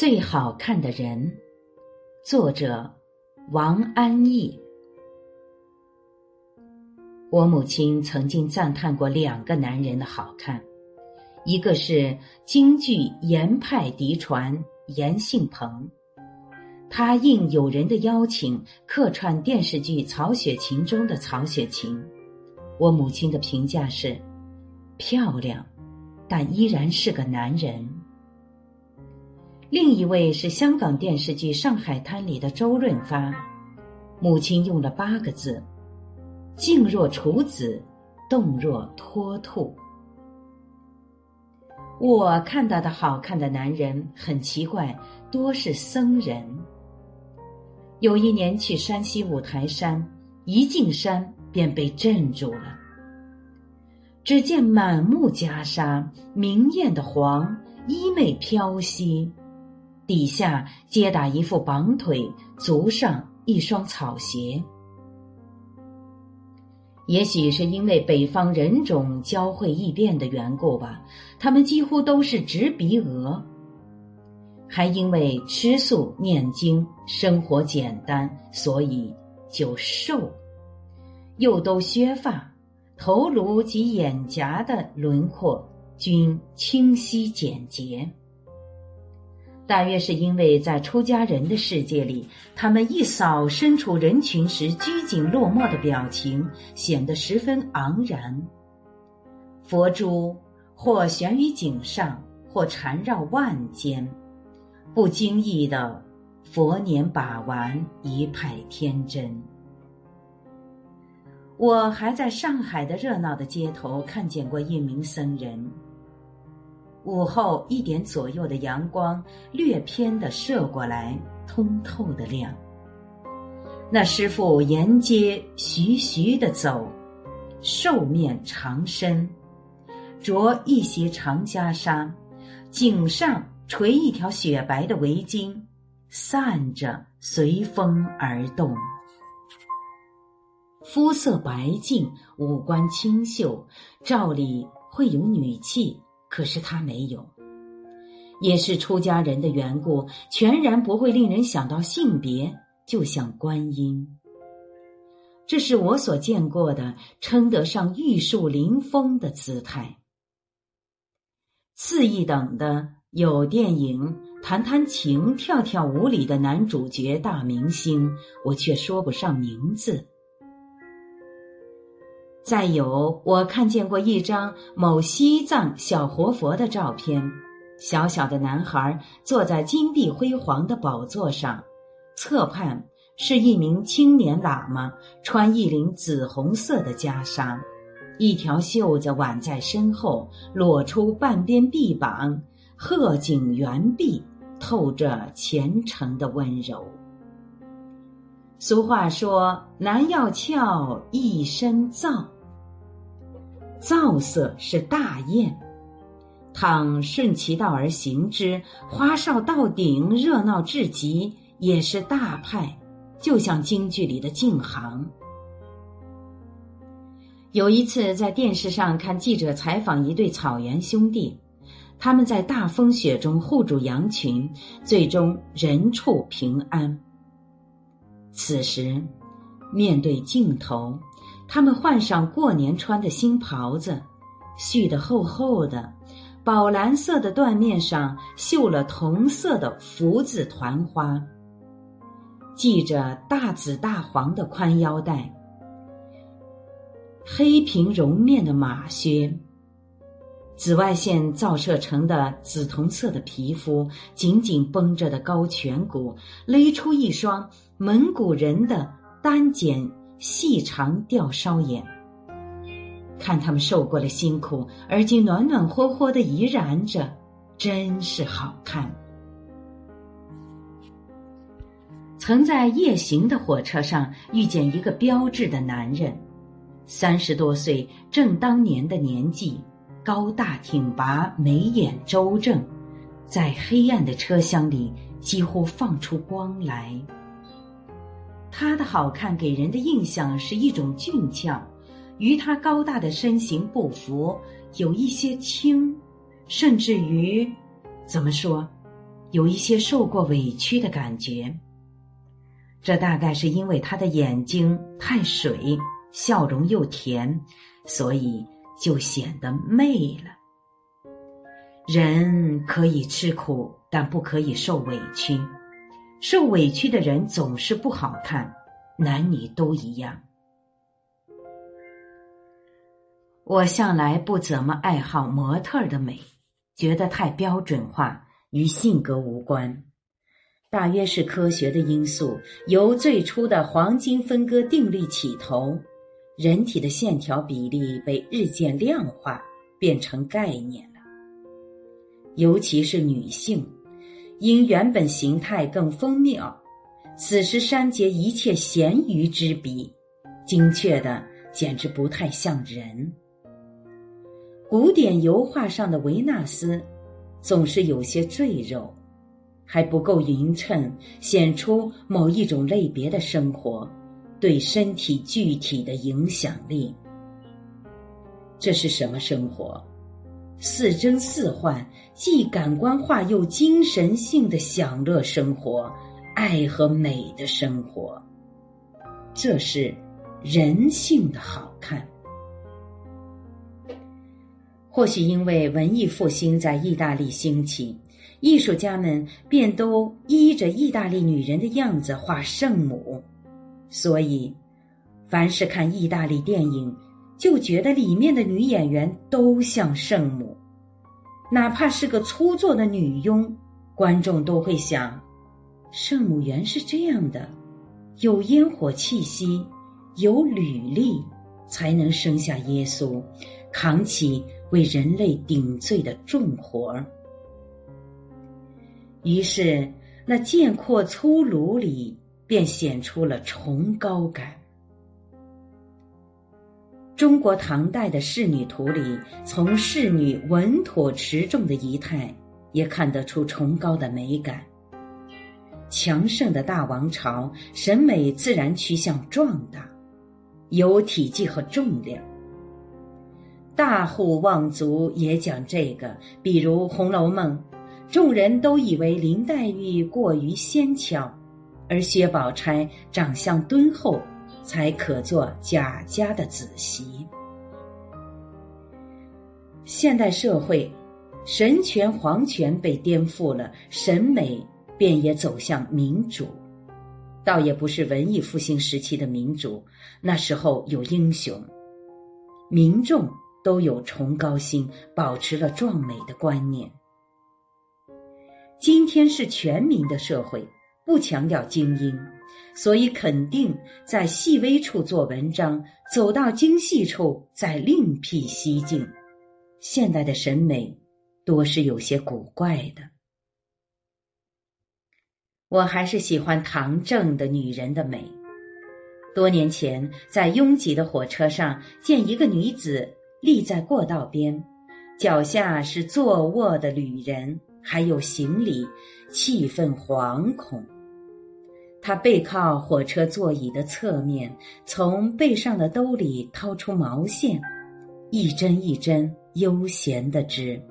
最好看的人，作者王安忆。我母亲曾经赞叹过2个男人的好看，一个是京剧严派嫡传严杏鹏，他应友人的邀请客串电视剧《曹雪芹》中的曹雪芹。我母亲的评价是：漂亮，但依然是个男人。另一位是香港电视剧《上海滩》里的周润发，母亲用了8个字：静若处子，动若脱兔。我看到的好看的男人很奇怪，多是僧人。有一年去山西五台山，一进山便被镇住了。只见满目袈裟，明艳的黄，衣袂飘兮，底下皆打一副绑腿，足上一双草鞋。也许是因为北方人种交汇异变的缘故吧，他们几乎都是直鼻额。还因为吃素念经，生活简单，所以就瘦，又都削发，头颅及眼颊的轮廓均清晰简洁。大约是因为在出家人的世界里，他们一扫身处人群时拘谨落寞的表情，显得十分昂然。佛珠或悬于颈上，或缠绕腕间，不经意的佛年把玩，一派天真。我还在上海的热闹的街头看见过一名僧人。午后1点左右的阳光略偏地射过来，通透的亮。那师父沿街徐徐地走，瘦面长身，着一袭长袈裟，颈上垂一条雪白的围巾，散着随风而动。肤色白净，五官清秀，照理会有女气，可是他没有。也是出家人的缘故，全然不会令人想到性别，就像观音。这是我所见过的称得上玉树临风的姿态。次一等的有电影《弹弹琴跳跳舞》里的男主角大明星，我却说不上名字。再有，我看见过一张某西藏小活佛的照片，小小的男孩坐在金碧辉煌的宝座上，侧畔是一名青年喇嘛，穿一领紫红色的袈裟，一条袖子挽在身后，裸出半边臂膀，鹤颈圆臂，透着虔诚的温柔。俗话说，男要俏，一身皂。皂色是大艳，倘顺其道而行之，花哨到顶，热闹至极，也是大派，就像京剧里的净行。有一次在电视上看记者采访一对草原兄弟，他们在大风雪中护住羊群，最终人畜平安。此时面对镜头，他们换上过年穿的新袍子，絮得厚厚的，宝蓝色的缎面上绣了铜色的福字团花，系着大紫大黄的宽腰带，黑平绒面的马靴，紫外线照射成的紫铜色的皮肤，紧紧绷着的高颧骨，勒出一双蒙古人的单剪细长吊梢眼。看他们受过了辛苦，而今暖暖和和的怡然着，真是好看。曾在夜行的火车上遇见一个标致的男人，30多岁，正当年的年纪，高大挺拔，眉眼周正，在黑暗的车厢里几乎放出光来。他的好看给人的印象是一种俊俏，与他高大的身形不符，有一些轻，甚至于怎么说，有一些受过委屈的感觉。这大概是因为他的眼睛太水，笑容又甜，所以就显得媚了。人可以吃苦，但不可以受委屈。受委屈的人总是不好看，男女都一样。我向来不怎么爱好模特的美，觉得太标准化，与性格无关。大约是科学的因素，由最初的黄金分割定律起头，人体的线条比例被日渐量化，变成概念了。尤其是女性，因原本形态更丰妙，此时删节一切咸鱼之笔，精确的简直不太像人。古典油画上的维纳斯总是有些赘肉，还不够匀称，显出某一种类别的生活对身体具体的影响力。这是什么生活？似真似幻，既感官化又精神性的享乐生活，爱和美的生活。这是人性的好看。或许因为文艺复兴在意大利兴起，艺术家们便都依着意大利女人的样子画圣母，所以凡是看意大利电影，就觉得里面的女演员都像圣母，哪怕是个粗作的女佣，观众都会想，圣母原是这样的，有烟火气息，有履历，才能生下耶稣，扛起为人类顶罪的重活儿。于是那健阔粗鲁里便显出了崇高感。中国唐代的仕女图里，从仕女稳妥持重的仪态也看得出崇高的美感。强盛的大王朝，审美自然趋向壮大，有体积和重量。大户望族也讲这个，比如《红楼梦》，众人都以为林黛玉过于纤巧，而薛宝钗长相敦厚，才可做贾家的子媳。现代社会，神权皇权被颠覆了，审美便也走向民主。倒也不是文艺复兴时期的民主，那时候有英雄，民众都有崇高心，保持了壮美的观念。今天是全民的社会，不强调精英，所以肯定在细微处做文章，走到精细处再另辟蹊径。现代的审美多是有些古怪的。我还是喜欢唐正的女人的美。多年前在拥挤的火车上，见一个女子立在过道边，脚下是坐卧的旅人，还有行李，气氛惶恐。他背靠火车座椅的侧面，从背上的兜里掏出毛线，一针一针悠闲地织。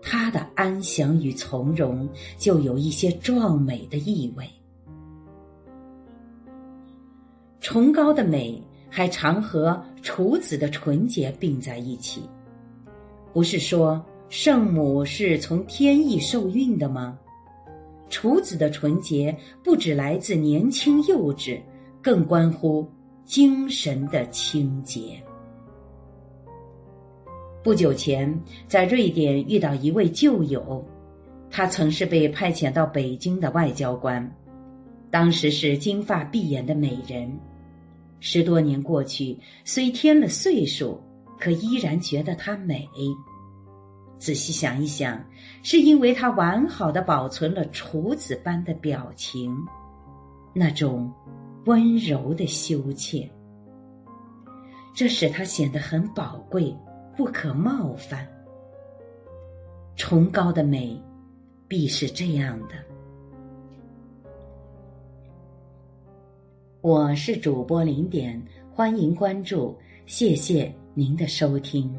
他的安详与从容，就有一些壮美的意味。崇高的美还常和处子的纯洁并在一起。不是说圣母是从天意受孕的吗？处子的纯洁不只来自年轻幼稚，更关乎精神的清洁。不久前在瑞典遇到一位旧友，他曾是被派遣到北京的外交官，当时是金发碧眼的美人。10多年过去，虽添了岁数，可依然觉得她美。仔细想一想，是因为他完好地保存了处子般的表情，那种温柔的羞怯，这使他显得很宝贵，不可冒犯。崇高的美必是这样的。我是主播零点，欢迎关注，谢谢您的收听。